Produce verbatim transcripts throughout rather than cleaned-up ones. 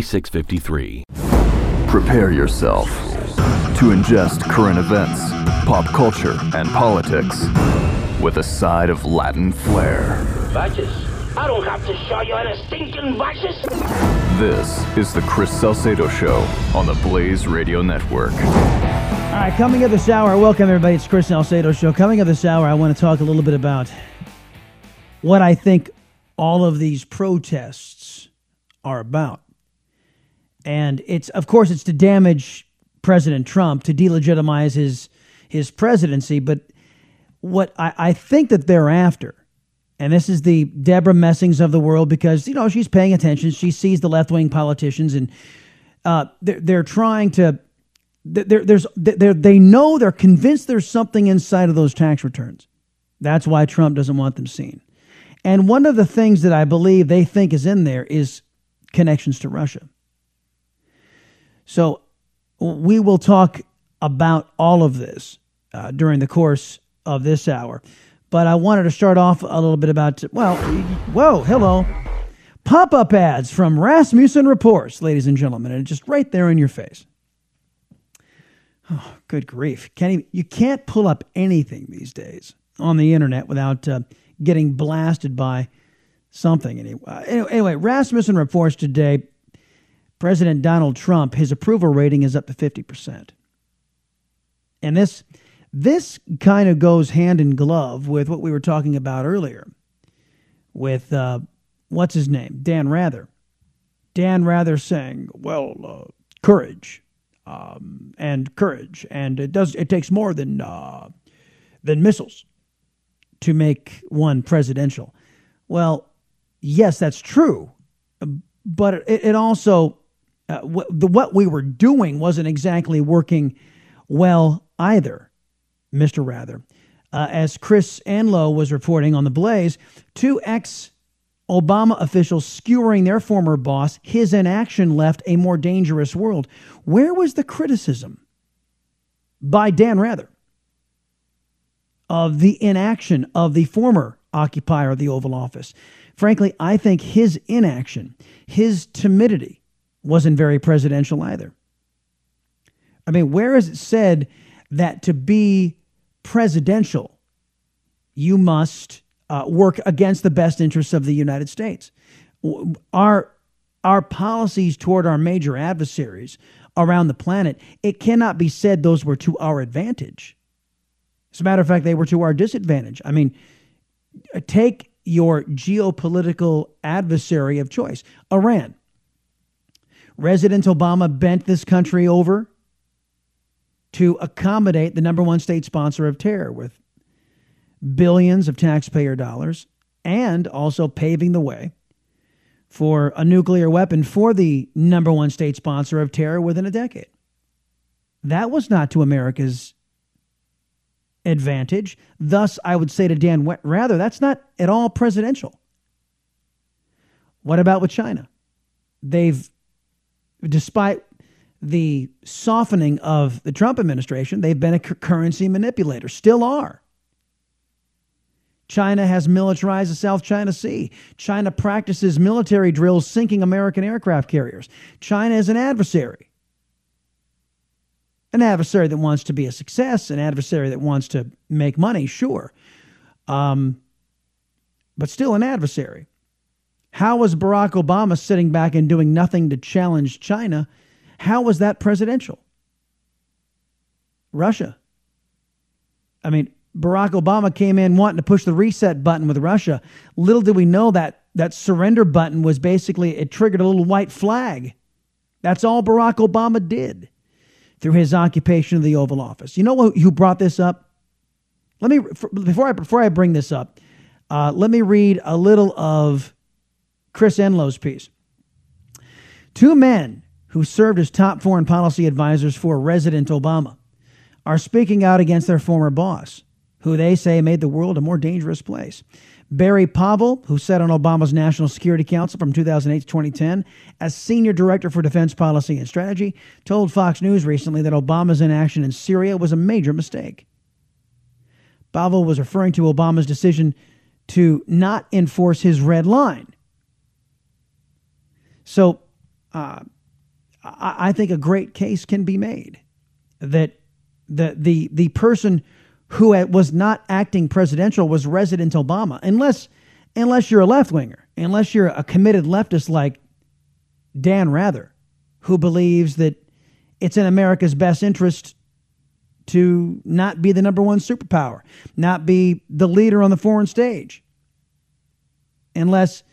six five three. Prepare yourself to ingest current events, pop culture, and politics with a side of Latin flair. Vices? I don't have to show you any stinking vices. This is the Chris Salcedo Show on the Blaze Radio Network. All right, coming up this hour, welcome everybody, it's Chris Salcedo Show. Coming up this hour, I want to talk a little bit about what I think all of these protests are about. And it's, of course, it's to damage President Trump, to delegitimize his his presidency. But what I, I think that they're after, and this is the Debra Messings of the world, because, you know, she's paying attention. She sees the left wing politicians, and uh, they're, they're trying to. They're, there's they're, they know they're convinced there's something inside of those tax returns. That's why Trump doesn't want them seen. And one of the things that I believe they think is in there is connections to Russia. So we will talk about all of this uh, during the course of this hour. But I wanted to start off a little bit about, well, whoa, hello. Pop-up ads from Rasmussen Reports, ladies and gentlemen, and just right there in your face. Oh, good grief. Can't even, you can't pull up anything these days on the internet without uh, getting blasted by something. Anyway, anyway, Rasmussen Reports today. President Donald Trump, his approval rating is up to fifty percent. And this this kind of goes hand in glove with what we were talking about earlier with, uh, what's his name, Dan Rather. Dan Rather saying, well, uh, courage, um, and courage, and it does it takes more than uh, than missiles to make one presidential. Well, yes, that's true, but it, it also... Uh, what, the, what we were doing wasn't exactly working well either, Mister Rather. Uh, as Chris Anlow was reporting on The Blaze, two ex-Obama officials skewering their former boss, his inaction left a more dangerous world. Where was the criticism by Dan Rather of the inaction of the former occupier of the Oval Office? Frankly, I think his inaction, his timidity, wasn't very presidential either. I mean, where is it said that to be presidential, you must uh, work against the best interests of the United States? Our, our policies toward our major adversaries around the planet, it cannot be said those were to our advantage. As a matter of fact, they were to our disadvantage. I mean, take your geopolitical adversary of choice, Iran. President Obama bent this country over to accommodate the number one state sponsor of terror with billions of taxpayer dollars and also paving the way for a nuclear weapon for the number one state sponsor of terror within a decade. That was not to America's advantage. Thus, I would say to Dan Rather, that's not at all presidential. What about with China? They've Despite the softening of the Trump administration, they've been a cu- currency manipulator, still are. China has militarized the South China Sea. China practices military drills sinking American aircraft carriers. China is an adversary. An adversary that wants to be a success, an adversary that wants to make money, sure. um, but still an adversary. How was Barack Obama sitting back and doing nothing to challenge China? How was that presidential? Russia. I mean, Barack Obama came in wanting to push the reset button with Russia. Little did we know that that surrender button was basically, it triggered a little white flag. That's all Barack Obama did through his occupation of the Oval Office. You know who brought this up? Let me, before I, before I bring this up, uh, let me read a little of Chris Enlow's piece. Two men who served as top foreign policy advisors for resident Obama are speaking out against their former boss, who they say made the world a more dangerous place. Barry Pavel, who sat on Obama's National Security Council from two thousand eight to twenty ten as senior director for defense policy and strategy, told Fox News recently that Obama's inaction in Syria was a major mistake. Pavel was referring to Obama's decision to not enforce his red line. So uh, I, I think a great case can be made that the the the person who was not acting presidential was resident Obama, unless unless you're a left-winger, unless you're a committed leftist like Dan Rather, who believes that it's in America's best interest to not be the number one superpower, not be the leader on the foreign stage. Unless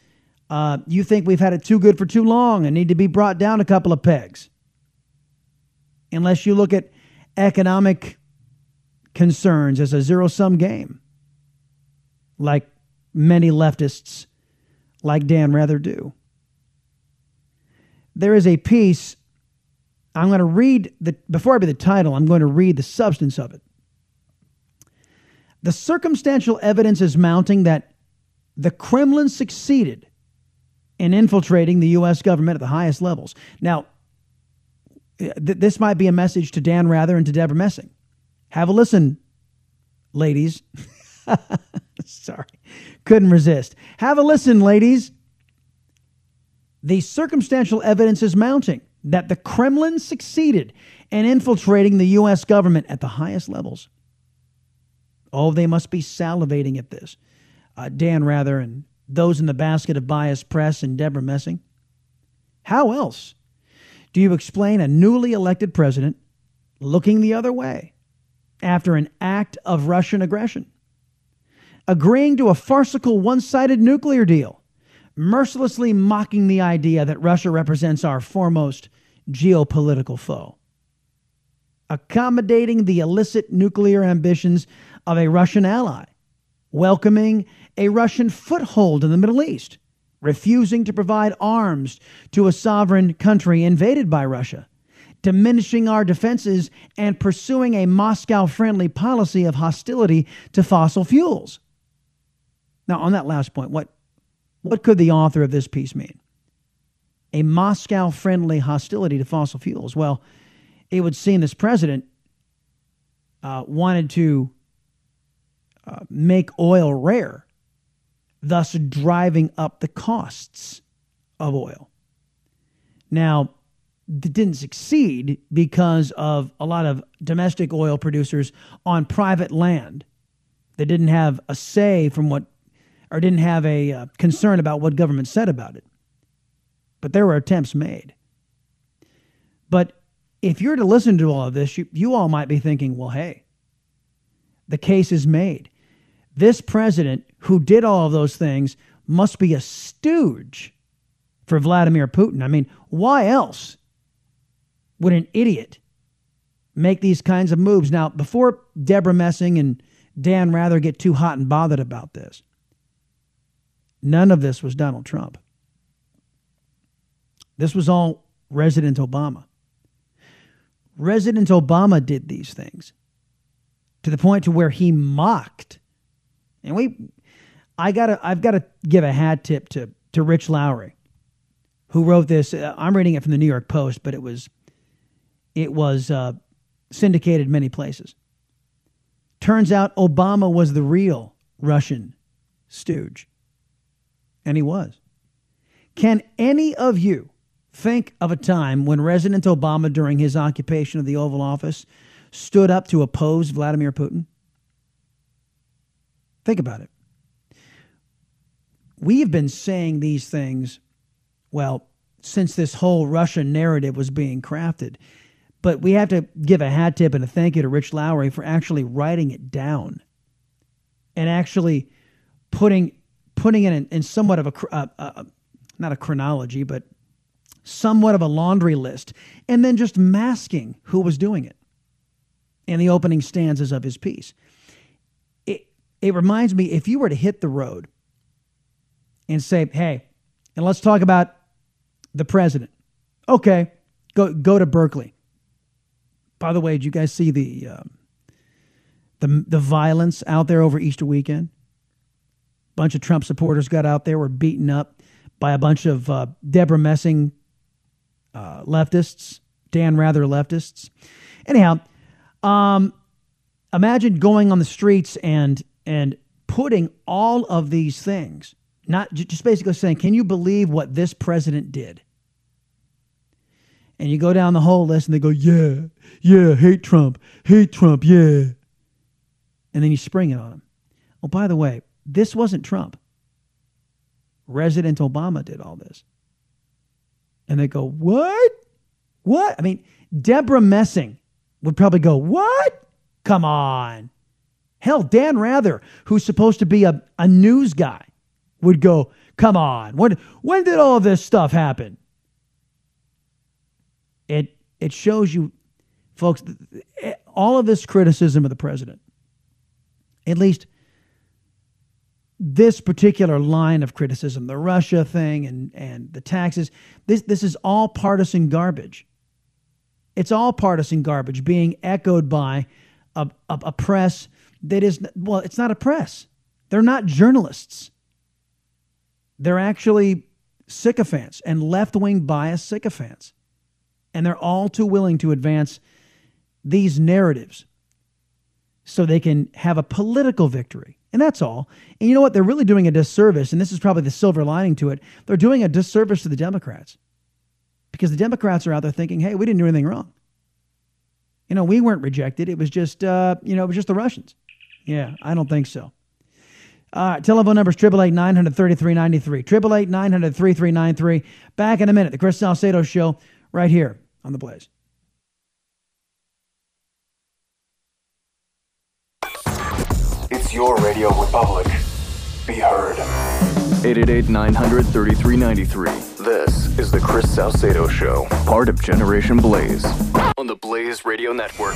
uh, you think we've had it too good for too long and need to be brought down a couple of pegs. Unless you look at economic concerns as a zero-sum game, like many leftists like Dan Rather do. There is a piece, I'm going to read, the before I read the title, I'm going to read the substance of it. The circumstantial evidence is mounting that the Kremlin succeeded in infiltrating the U S government at the highest levels. Now, th- this might be a message to Dan Rather and to Debra Messing. Have a listen, ladies. Sorry, couldn't resist. Have a listen, ladies. The circumstantial evidence is mounting that the Kremlin succeeded in infiltrating the U S government at the highest levels. Oh, they must be salivating at this. Uh, Dan Rather and those in the basket of biased press and Debra Messing. How else do you explain a newly elected president looking the other way after an act of Russian aggression, agreeing to a farcical one-sided nuclear deal, mercilessly mocking the idea that Russia represents our foremost geopolitical foe, accommodating the illicit nuclear ambitions of a Russian ally, welcoming a Russian foothold in the Middle East, refusing to provide arms to a sovereign country invaded by Russia, diminishing our defenses, and pursuing a Moscow-friendly policy of hostility to fossil fuels. Now, on that last point, what, what could the author of this piece mean? A Moscow-friendly hostility to fossil fuels. Well, it would seem this president uh, wanted to uh, make oil rare, thus driving up the costs of oil. Now, that didn't succeed because of a lot of domestic oil producers on private land that didn't have a say from what, or didn't have a uh, concern about what government said about it. But there were attempts made. But if you're to listen to all of this, you, you all might be thinking, well, hey, the case is made. This president who did all of those things must be a stooge for Vladimir Putin. I mean, why else would an idiot make these kinds of moves? Now, before Debra Messing and Dan Rather get too hot and bothered about this, none of this was Donald Trump. This was all resident Obama. Resident Obama did these things to the point to where he mocked. And we, I gotta, I've got to give a hat tip to, to Rich Lowry, who wrote this. I'm reading it from the New York Post, but it was it was uh, syndicated many places. Turns out Obama was the real Russian stooge. And he was. Can any of you think of a time when President Obama, during his occupation of the Oval Office, stood up to oppose Vladimir Putin? Think about it. we've been saying these things, well, since this whole Russian narrative was being crafted. But we have to give a hat tip and a thank you to Rich Lowry for actually writing it down and actually putting putting it in, in somewhat of a, uh, uh, not a chronology, but somewhat of a laundry list, and then just masking who was doing it in the opening stanzas of his piece. It, it reminds me, if you were to hit the road and say, hey, and let's talk about the president. Okay, go go to Berkeley. By the way, did you guys see the uh, the the violence out there over Easter weekend? A bunch of Trump supporters got out there, were beaten up by a bunch of uh, Debra Messing uh, leftists, Dan Rather leftists. Anyhow, um, imagine going on the streets and and putting all of these things, not just basically saying, can you believe what this president did? And you go down the whole list and they go, yeah, yeah, hate Trump, hate Trump, yeah. And then you spring it on him. Oh, by the way, this wasn't Trump. President Obama did all this. And they go, what? What? I mean, Debra Messing would probably go, what? Come on. Hell, Dan Rather, who's supposed to be a, a news guy, would go, come on. When, when did all this stuff happen? It it shows you, folks, all of this criticism of the president, at least this particular line of criticism, the Russia thing and, and the taxes, this, this is all partisan garbage. It's all partisan garbage being echoed by a, a, a press that is, well, it's not a press. They're not journalists. They're actually sycophants and left-wing bias sycophants. And they're all too willing to advance these narratives so they can have a political victory. And that's all. And you know what? They're really doing a disservice, and this is probably the silver lining to it. They're doing a disservice to the Democrats because the Democrats are out there thinking, hey, we didn't do anything wrong. You know, we weren't rejected. It was just, uh, you know, it was just the Russians. Yeah, I don't think so. Uh, telephone numbers, triple eight nine hundred thirty-three ninety-three, triple eight nine hundred thirty-three ninety-three. Back in a minute, the Chris Salcedo Show. Right here on The Blaze. It's your Radio Republic. Be heard. eight eight eight nine hundred thirty-three ninety-three. This is The Chris Salcedo Show, part of Generation Blaze, on the Blaze Radio Network.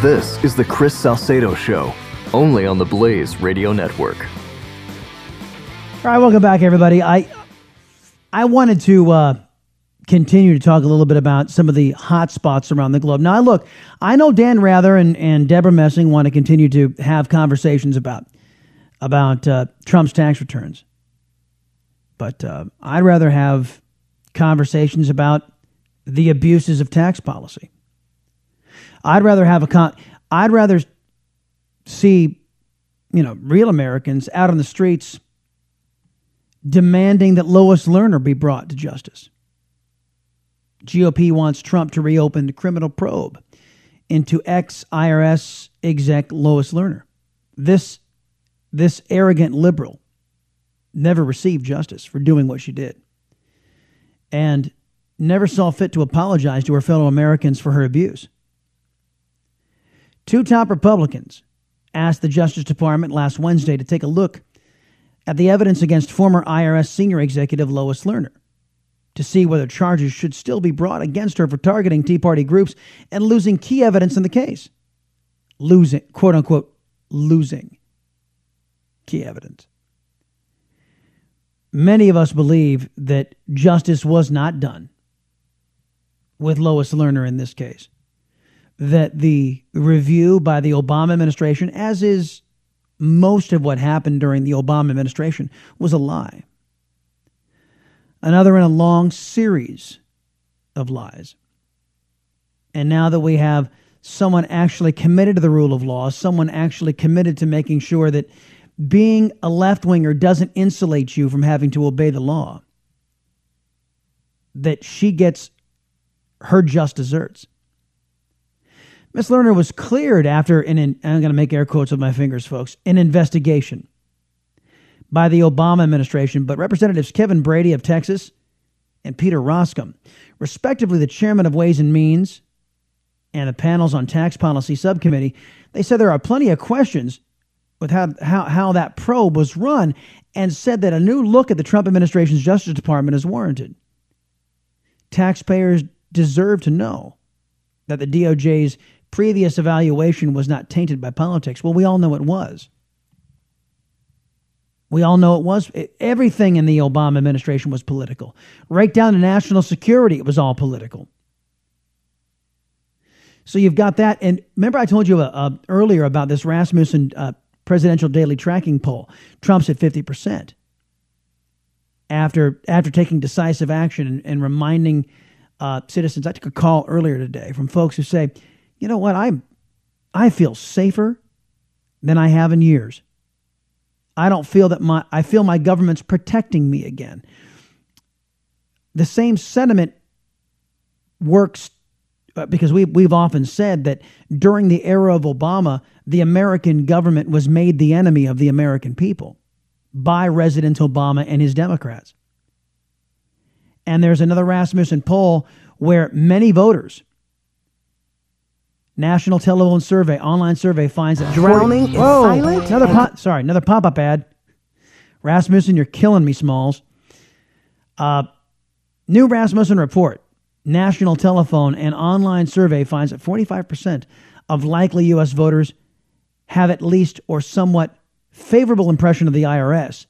This is The Chris Salcedo Show, only on the Blaze Radio Network. All right, welcome back, everybody. I I wanted to uh, continue to talk a little bit about some of the hot spots around the globe. Now, look, I know Dan Rather and, and Debra Messing want to continue to have conversations about, about uh, Trump's tax returns. But uh, I'd rather have conversations about the abuses of tax policy. I'd rather have a con- I'd rather see, you know, real Americans out on the streets demanding that Lois Lerner be brought to justice. G O P wants Trump to reopen the criminal probe into ex-I R S exec Lois Lerner. This this arrogant liberal never received justice for doing what she did and never saw fit to apologize to her fellow Americans for her abuse. Two top Republicans asked the Justice Department last Wednesday to take a look at the evidence against former I R S senior executive Lois Lerner to see whether charges should still be brought against her for targeting Tea Party groups and losing key evidence in the case. Losing, quote unquote, losing key evidence. Many of us believe that justice was not done with Lois Lerner in this case. That the review by the Obama administration, as is most of what happened during the Obama administration, was a lie. Another in a long series of lies. And now that we have someone actually committed to the rule of law, someone actually committed to making sure that being a left-winger doesn't insulate you from having to obey the law, that she gets her just desserts. Miz Lerner was cleared after, an in, I'm going to make air quotes with my fingers, folks, an investigation by the Obama administration, but Representatives Kevin Brady of Texas and Peter Roskam, respectively the chairman of Ways and Means and the panels on tax policy subcommittee, they said there are plenty of questions with how, how, how that probe was run and said that a new look at the Trump administration's Justice Department is warranted. Taxpayers deserve to know that the D O J's previous evaluation was not tainted by politics. Well, we all know it was. We all know it was. Everything in the Obama administration was political. Right down to national security, it was all political. So you've got that. And remember I told you uh, uh, earlier about this Rasmussen uh, presidential daily tracking poll. Trump's at fifty percent after, after taking decisive action and, and reminding uh, citizens. I took a call earlier today from folks who say, you know what, I I feel safer than I have in years. I don't feel that my, I feel my government's protecting me again. The same sentiment works because we, we've often said that during the era of Obama, the American government was made the enemy of the American people by President Obama and his Democrats. And there's another Rasmussen poll where many voters, National Telephone Survey, online survey finds that drowning in silence. Another pop, sorry, another pop-up ad. Rasmussen, you're killing me, Smalls. Uh, new Rasmussen report, National Telephone and online survey finds that forty-five percent of likely U S voters have at least or somewhat favorable impression of the I R S.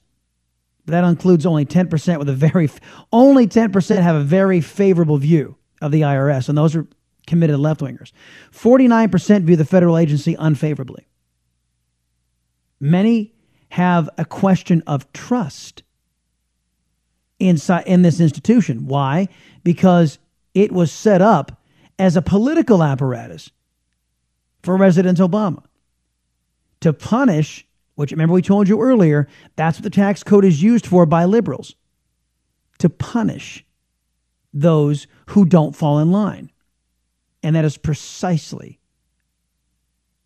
But that includes only ten percent with a very only ten percent have a very favorable view of the I R S, and those are committed left-wingers. forty-nine percent view the federal agency unfavorably. Many have a question of trust inside in this institution. Why? Because it was set up as a political apparatus for President Obama to punish, which remember we told you earlier, that's what the tax code is used for by liberals, to punish those who don't fall in line. And that is precisely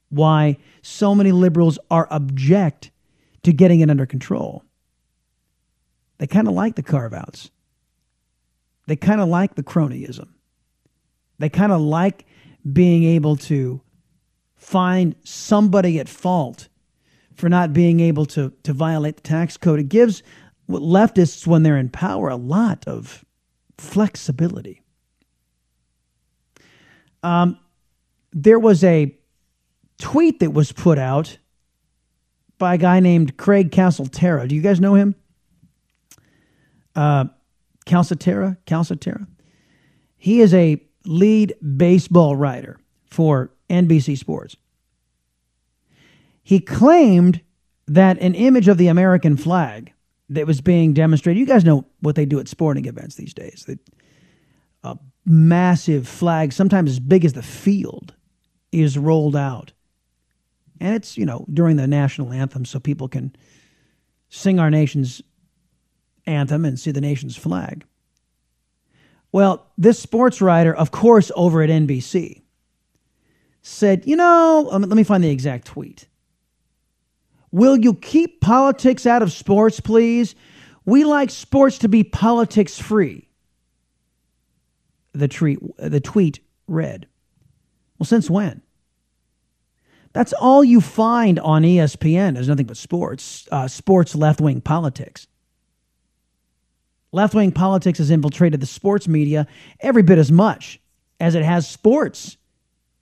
why so many liberals are object to getting it under control. They kind of like the carve-outs. They kind of like the cronyism. They kind of like being able to find somebody at fault for not being able to, to violate the tax code. It gives leftists, when they're in power, a lot of flexibility. Um, there was a tweet that was put out by a guy named Craig Calcaterra. Do you guys know him? Uh, Calcaterra? Calcaterra? He is a lead baseball writer for N B C Sports. He claimed that an image of the American flag that was being demonstrated, you guys know what they do at sporting events these days, that uh, massive flag, sometimes as big as the field, is rolled out. And it's, you know, during the national anthem so people can sing our nation's anthem and see the nation's flag. Well, this sports writer, of course, over at N B C, said, you know, let me find the exact tweet. Will you keep politics out of sports, please? We like sports to be politics-free. The tweet, the tweet read. Well, since when? That's all you find on E S P N. There's nothing but sports, uh, sports left-wing politics. Left-wing politics has infiltrated the sports media every bit as much as it has sports.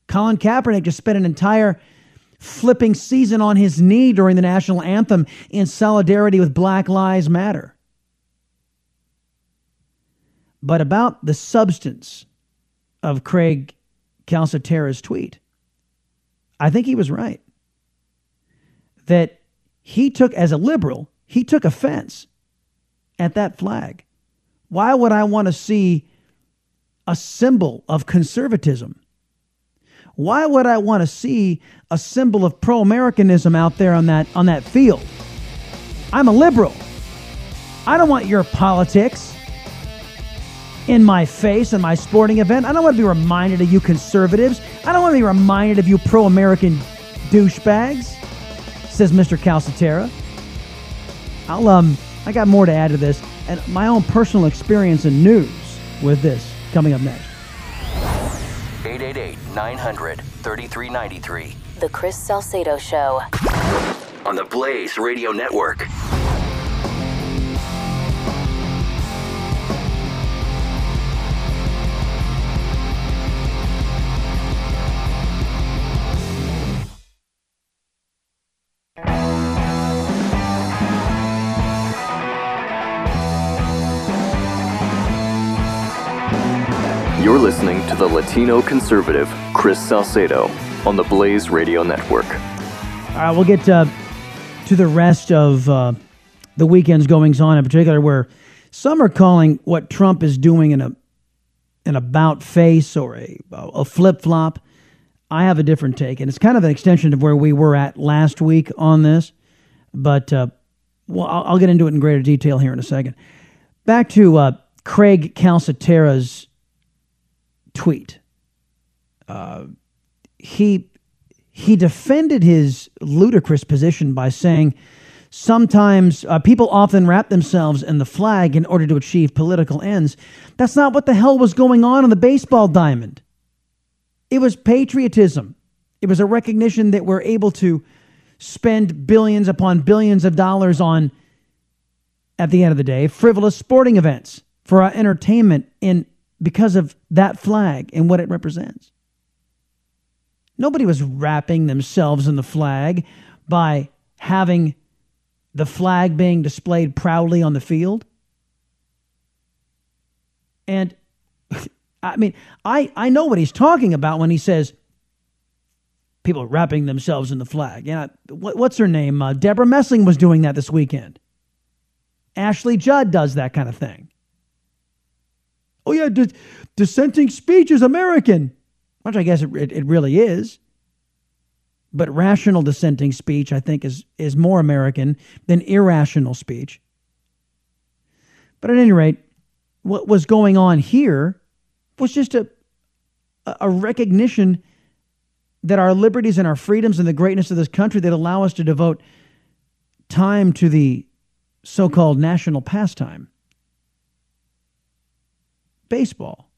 Colin Kaepernick just spent an entire flipping season on his knee during the national anthem in solidarity with Black Lives Matter. But about the substance of Craig Calcaterra's tweet, I think he was right. That he took, as a liberal, he took offense at that flag. Why would I want to see a symbol of conservatism? Why would I want to see a symbol of pro-Americanism out there on that on that field? I'm a liberal. I don't want your politics in my face and my sporting event. I don't want to be reminded of you conservatives. I don't want to be reminded of you pro-American douchebags, says Mister Calcaterra. I'll um I got more to add to this and my own personal experience and news with this coming up next. eight eight eight, nine hundred, thirty-three ninety-three. The Chris Salcedo Show. On the Blaze Radio Network. You're listening to the Latino conservative, Chris Salcedo, on the Blaze Radio Network. All right, we'll get uh, to the rest of uh, the weekend's goings-on, in particular where some are calling what Trump is doing an, an about-face or a, a flip-flop. I have a different take, and it's kind of an extension of where we were at last week on this, but uh, well, I'll, I'll get into it in greater detail here in a second. Back to uh, Craig Calcaterra's tweet. Uh, he he defended his ludicrous position by saying sometimes uh, people often wrap themselves in the flag in order to achieve political ends. That's not what the hell was going on on the baseball diamond. It was patriotism. It was a recognition that we're able to spend billions upon billions of dollars on, at the end of the day, frivolous sporting events for our entertainment in because of that flag and what it represents. Nobody was wrapping themselves in the flag by having the flag being displayed proudly on the field. And, I mean, I, I know what he's talking about when he says people wrapping themselves in the flag. You know, what, what's her name? Uh, Debra Messing was doing that this weekend. Ashley Judd does that kind of thing. Oh, yeah, dis- dissenting speech is American, which I guess it, it, it really is. But rational dissenting speech, I think, is, is more American than irrational speech. But at any rate, what was going on here was just a, a recognition that our liberties and our freedoms and the greatness of this country that allow us to devote time to the so-called national pastime. Baseball.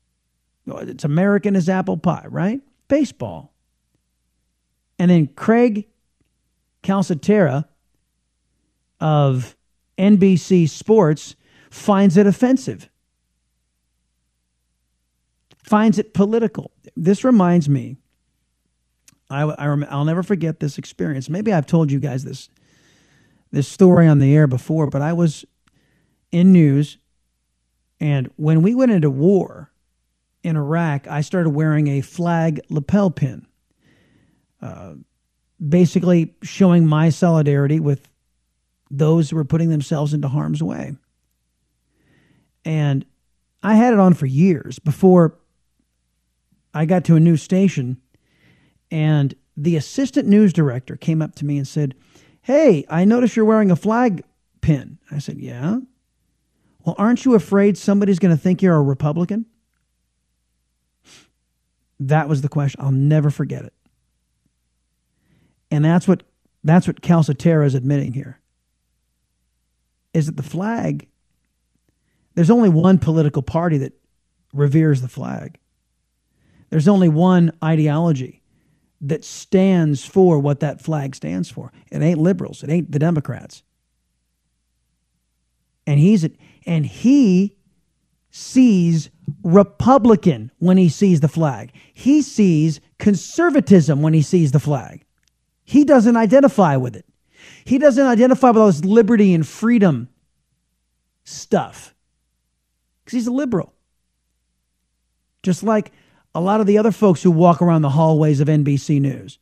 It's American as apple pie, right? Baseball. And then Craig Calcaterra of N B C Sports finds it offensive. Finds it political. This reminds me, I, I rem- I'll never forget this experience. Maybe I've told you guys this, this story on the air before, but I was in news. And when we went into war in Iraq, I started wearing a flag lapel pin, uh, basically showing my solidarity with those who were putting themselves into harm's way. And I had it on for years before I got to a new station, and the assistant news director came up to me and said, "Hey, I notice you're wearing a flag pin." I said, "Yeah." "Well, aren't you afraid somebody's going to think you're a Republican?" That was the question. I'll never forget it. And that's what that's what Calcaterra is admitting here, is that the flag, there's only one political party that reveres the flag. There's only one ideology that stands for what that flag stands for. It ain't liberals. It ain't the Democrats. And he's and he sees Republican when he sees the flag. He sees conservatism when he sees the flag. He doesn't identify with it. He doesn't identify with all this liberty and freedom stuff because he's a liberal. Just like a lot of the other folks who walk around the hallways of N B C News.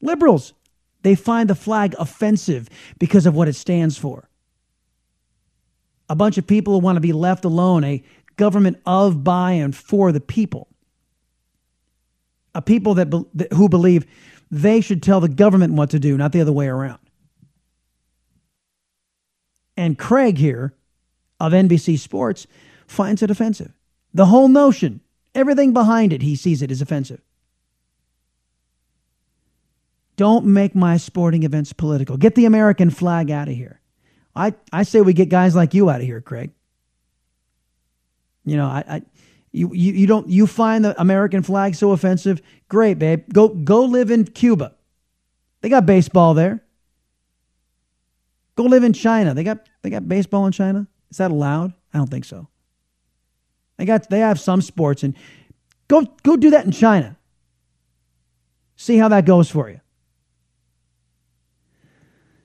Liberals, they find the flag offensive because of what it stands for. A bunch of people who want to be left alone, a government of, by, and for the people. A people that, be, that who believe they should tell the government what to do, not the other way around. And Craig here of N B C Sports finds it offensive. The whole notion, everything behind it, he sees it as offensive. Don't make my sporting events political. Get the American flag out of here. I, I say we get guys like you out of here, Craig. You know, I, I you, you you don't you find the American flag so offensive? Great, babe. Go go live in Cuba. They got baseball there. Go live in China. They got they got baseball in China. Is that allowed? I don't think so. They got they have some sports, and go go do that in China. See how that goes for you.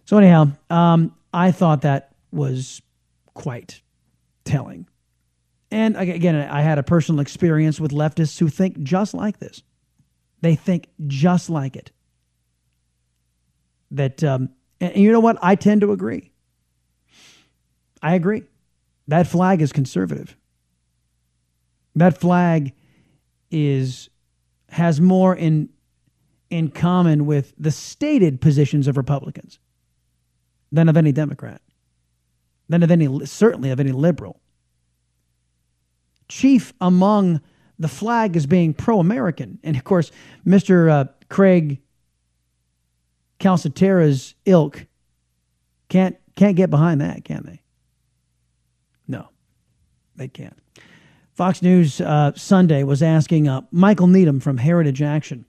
So anyhow, um, I thought that was quite telling. And again, I had a personal experience with leftists who think just like this. They think just like it. That, um, and you know what? I tend to agree. I agree. That flag is conservative. That flag is has more in in common with the stated positions of Republicans than of any Democrat, than of any certainly of any liberal. Chief among the flag is being pro-American. And of course, Mister Uh, Craig Calcaterra's ilk can't can't get behind that, can they? No, they can't. Fox News uh, Sunday was asking uh, Michael Needham from Heritage Action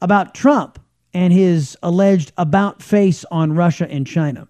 about Trump and his alleged about-face on Russia and China.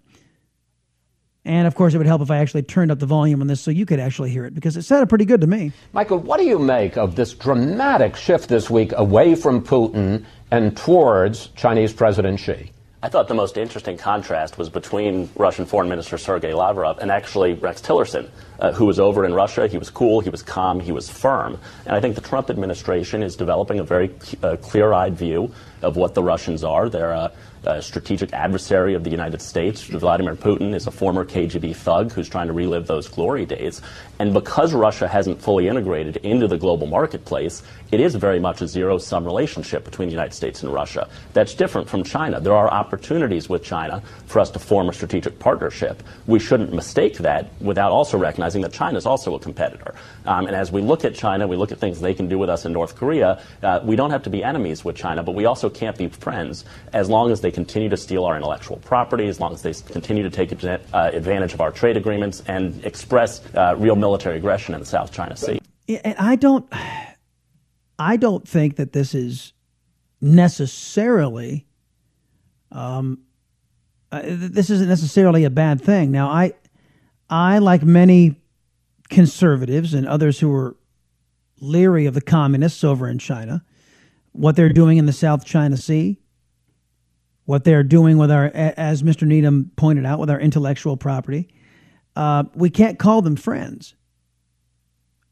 And, of course, it would help if I actually turned up the volume on this so you could actually hear it, because it sounded pretty good to me. Michael, what do you make of this dramatic shift this week away from Putin and towards Chinese President Xi? I thought the most interesting contrast was between Russian Foreign Minister Sergei Lavrov and actually Rex Tillerson, uh, who was over in Russia. He was cool, he was calm, he was firm. And I think the Trump administration is developing a very uh, clear-eyed view of what the Russians are. They're a, a strategic adversary of the United States. Vladimir Putin is a former K G B thug who's trying to relive those glory days. And because Russia hasn't fully integrated into the global marketplace, it is very much a zero-sum relationship between the United States and Russia. That's different from China. There are opportunities with China for us to form a strategic partnership. We shouldn't mistake that without also recognizing that China is also a competitor. Um, and as we look at China, we look at things they can do with us in North Korea. Uh, we don't have to be enemies with China, but we also can't be friends as long as they continue to steal our intellectual property, as long as they continue to take ad- uh, advantage of our trade agreements and express uh, real military aggression in the South China Sea. And I don't, I don't think that this is necessarily, um, uh, this isn't necessarily a bad thing. Now, I, I like many conservatives and others who are leery of the communists over in China, what they're doing in the South China Sea, what they're doing with our, as Mister Needham pointed out, with our intellectual property. Uh, we can't call them friends,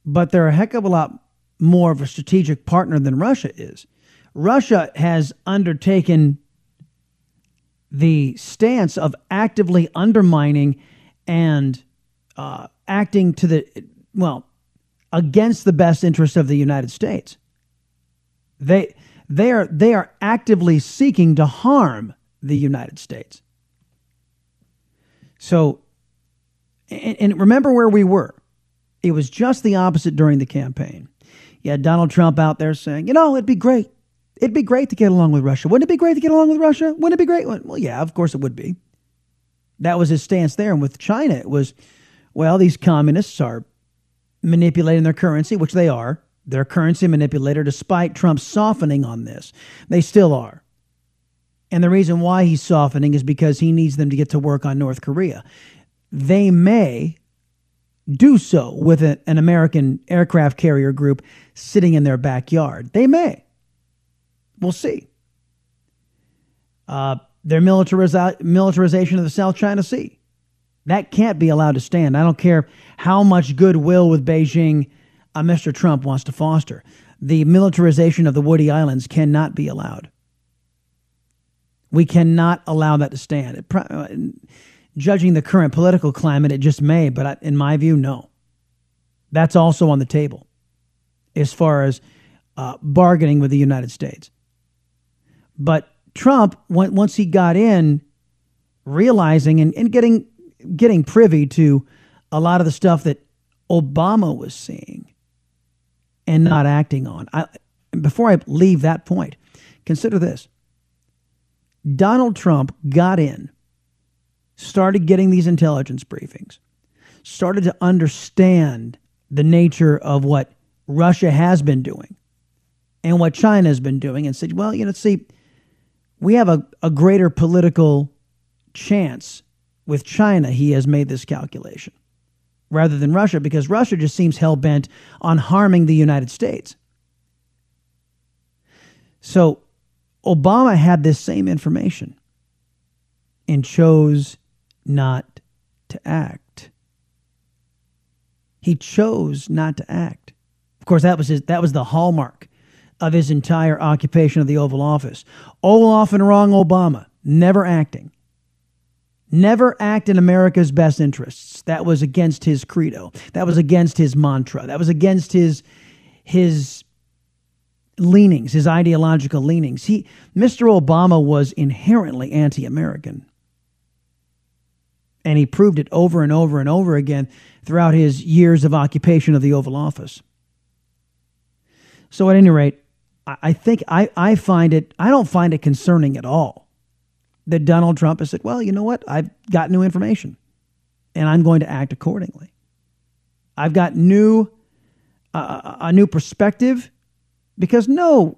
but they're a heck of a lot more of a strategic partner than Russia is. Russia has undertaken the stance of actively undermining and uh, acting to the, well, against the best interests of the United States. They they are they are actively seeking to harm the United States. So, and, and remember where we were. It was just the opposite during the campaign. You had Donald Trump out there saying, you know, it'd be great. It'd be great to get along with Russia. Wouldn't it be great to get along with Russia? Wouldn't it be great? Well, yeah, of course it would be. That was his stance there. And with China, it was, well, these communists are manipulating their currency, which they are. Their currency manipulator, despite Trump softening on this. They still are. And the reason why he's softening is because he needs them to get to work on North Korea. They may do so with a, an American aircraft carrier group sitting in their backyard. They may. We'll see. Uh, their militariza- militarization of the South China Sea. That can't be allowed to stand. I don't care how much goodwill with Beijing uh, Mister Trump wants to foster. The militarization of the Woody Islands cannot be allowed. We cannot allow that to stand. It pro- uh, judging the current political climate, it just may, but I, in my view, no. That's also on the table as far as uh, bargaining with the United States. But Trump, when, once he got in, realizing and, and getting getting privy to a lot of the stuff that Obama was seeing and not acting on. I, before I leave that point, consider this. Donald Trump got in, started getting these intelligence briefings, started to understand the nature of what Russia has been doing and what China has been doing, and said, well, you know, see, we have a, a greater political chance with China. He has made this calculation, rather than Russia, because Russia just seems hell-bent on harming the United States. So Obama had this same information and chose not to act. He chose not to act. Of course, that was his, that was the hallmark of his entire occupation of the Oval Office. Olaf and wrong Obama, never acting. Never act in America's best interests. That was against his credo. That was against his mantra. That was against his his leanings, his ideological leanings. He, Mister Obama was inherently anti-American. And he proved it over and over and over again throughout his years of occupation of the Oval Office. So at any rate, I, I think I, I find it, I don't find it concerning at all that Donald Trump has said, well, you know what? I've got new information, and I'm going to act accordingly. I've got new uh, a new perspective, because no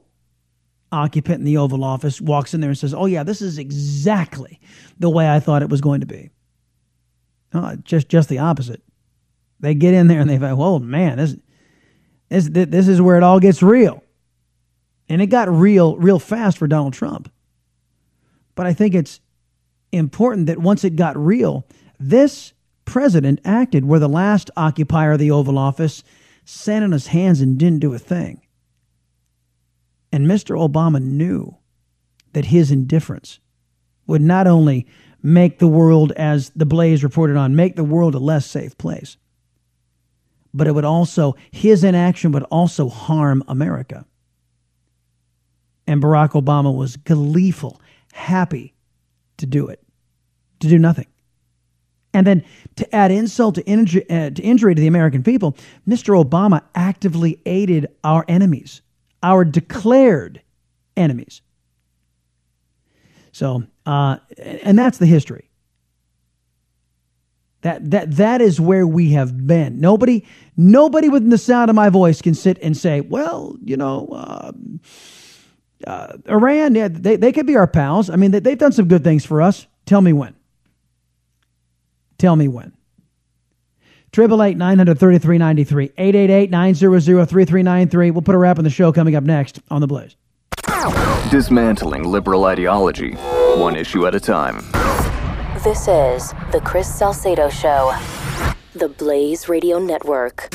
occupant in the Oval Office walks in there and says, oh, yeah, this is exactly the way I thought it was going to be. No, just just the opposite. They get in there and they go, oh, man, this, this, this is where it all gets real. And it got real, real fast for Donald Trump. But I think it's important that once it got real, this president acted where the last occupier of the Oval Office sat on his hands and didn't do a thing. And Mister Obama knew that his indifference would not only make the world, as The Blaze reported on, make the world a less safe place, but it would also, his inaction would also harm America. And Barack Obama was gleeful, happy to do it, to do nothing. And then to add insult to injury, uh, to injury to the American people, Mister Obama actively aided our enemies, our declared enemies. So, uh, and that's the history. That that that is where we have been. Nobody, nobody within the sound of my voice can sit and say, well, you know, uh, Uh, Iran, yeah, they, they could be our pals. I mean, they, they've done some good things for us. Tell me when. Tell me when. eight eight eight, nine hundred, thirty-three ninety-three. eight eight eight, nine hundred, thirty-three ninety-three. We'll put a wrap on the show coming up next on The Blaze. Dismantling liberal ideology, one issue at a time. This is The Chris Salcedo Show, The Blaze Radio Network.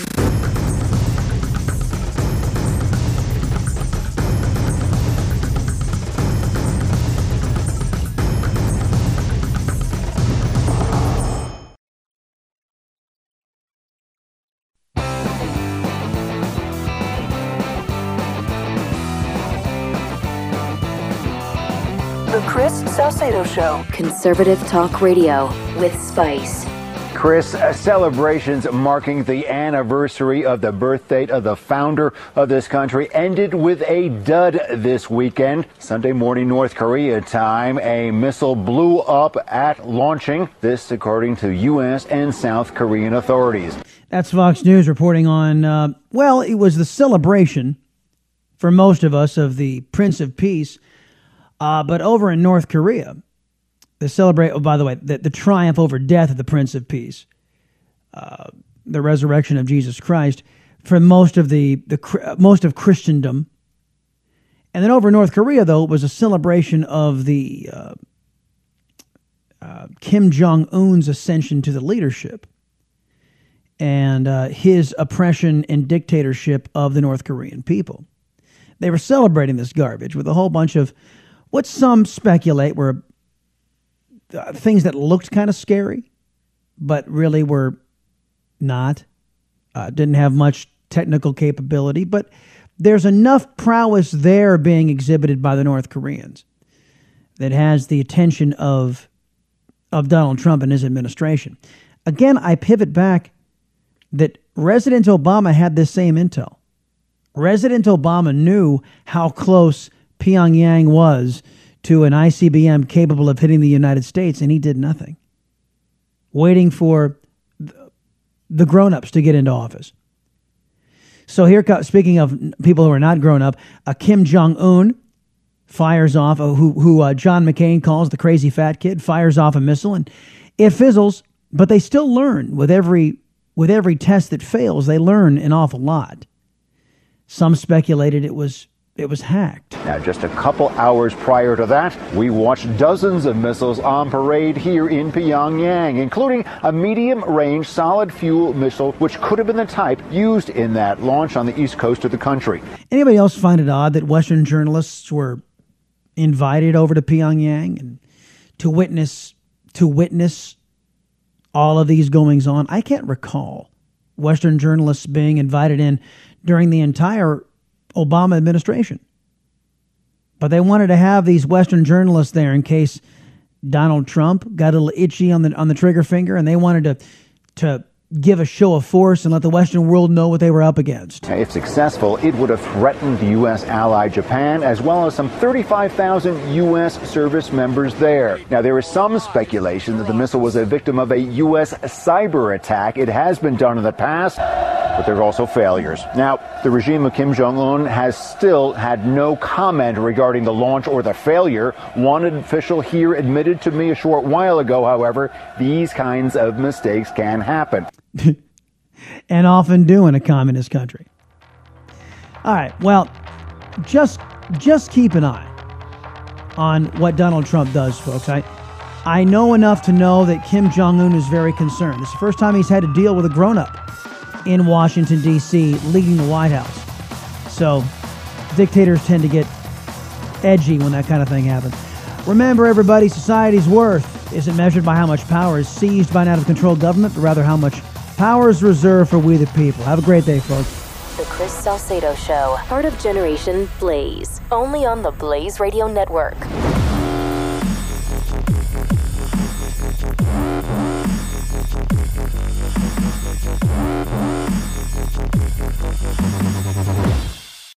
Salcedo Show. Conservative talk radio with spice. Chris, uh, celebrations marking the anniversary of the birth date of the founder of this country ended with a dud this weekend. Sunday morning, North Korea time, a missile blew up at launching. This according to U S and South Korean authorities. That's Fox News reporting on, uh, well, it was the celebration for most of us of the Prince of Peace. Uh, but over in North Korea, they celebrate, oh, by the way, the, the triumph over death of the Prince of Peace. Uh, the resurrection of Jesus Christ for most of the, the most of Christendom. And then over in North Korea, though, it was a celebration of the uh, uh, Kim Jong-un's ascension to the leadership and uh, his oppression and dictatorship of the North Korean people. They were celebrating this garbage with a whole bunch of what some speculate were uh, things that looked kind of scary, but really were not, uh, didn't have much technical capability, but there's enough prowess there being exhibited by the North Koreans that has the attention of of Donald Trump and his administration. Again, I pivot back that President Obama had this same intel. President Obama knew how close Pyongyang was to an I C B M capable of hitting the United States, and he did nothing, waiting for the grown-ups to get into office. So here, speaking of people who are not grown up, uh, Kim Jong-un fires off, uh, who, who uh, John McCain calls the crazy fat kid, fires off a missile, and it fizzles, but they still learn. With every, with every test that fails, they learn an awful lot. Some speculated it was, it was hacked. Now, just a couple hours prior to that, we watched dozens of missiles on parade here in Pyongyang, including a medium-range solid-fuel missile, which could have been the type used in that launch on the east coast of the country. Anybody else find it odd that Western journalists were invited over to Pyongyang and to witness to witness all of these goings on? I can't recall Western journalists being invited in during the entire Obama administration. But they wanted to have these Western journalists there in case Donald Trump got a little itchy on the on the trigger finger, and they wanted to to give a show of force and let the Western world know what they were up against. If successful, it would have threatened the U S ally Japan, as well as some thirty-five thousand U S service members there. Now, there is some speculation that the missile was a victim of a U S cyber attack. It has been done in the past, but there are also failures. Now, the regime of Kim Jong-un has still had no comment regarding the launch or the failure. One official here admitted to me a short while ago, however, these kinds of mistakes can happen. And often do in a communist country. All right, well, just just keep an eye on what Donald Trump does, folks. I, I know enough to know that Kim Jong-un is very concerned. It's the first time he's had to deal with a grown-up in Washington, D C, leading the White House. So dictators tend to get edgy when that kind of thing happens. Remember, everybody, society's worth isn't measured by how much power is seized by an out-of-control government, but rather how much power is reserved for we the people. Have a great day, folks. The Chris Salcedo Show, part of Generation Blaze, only on the Blaze Radio Network.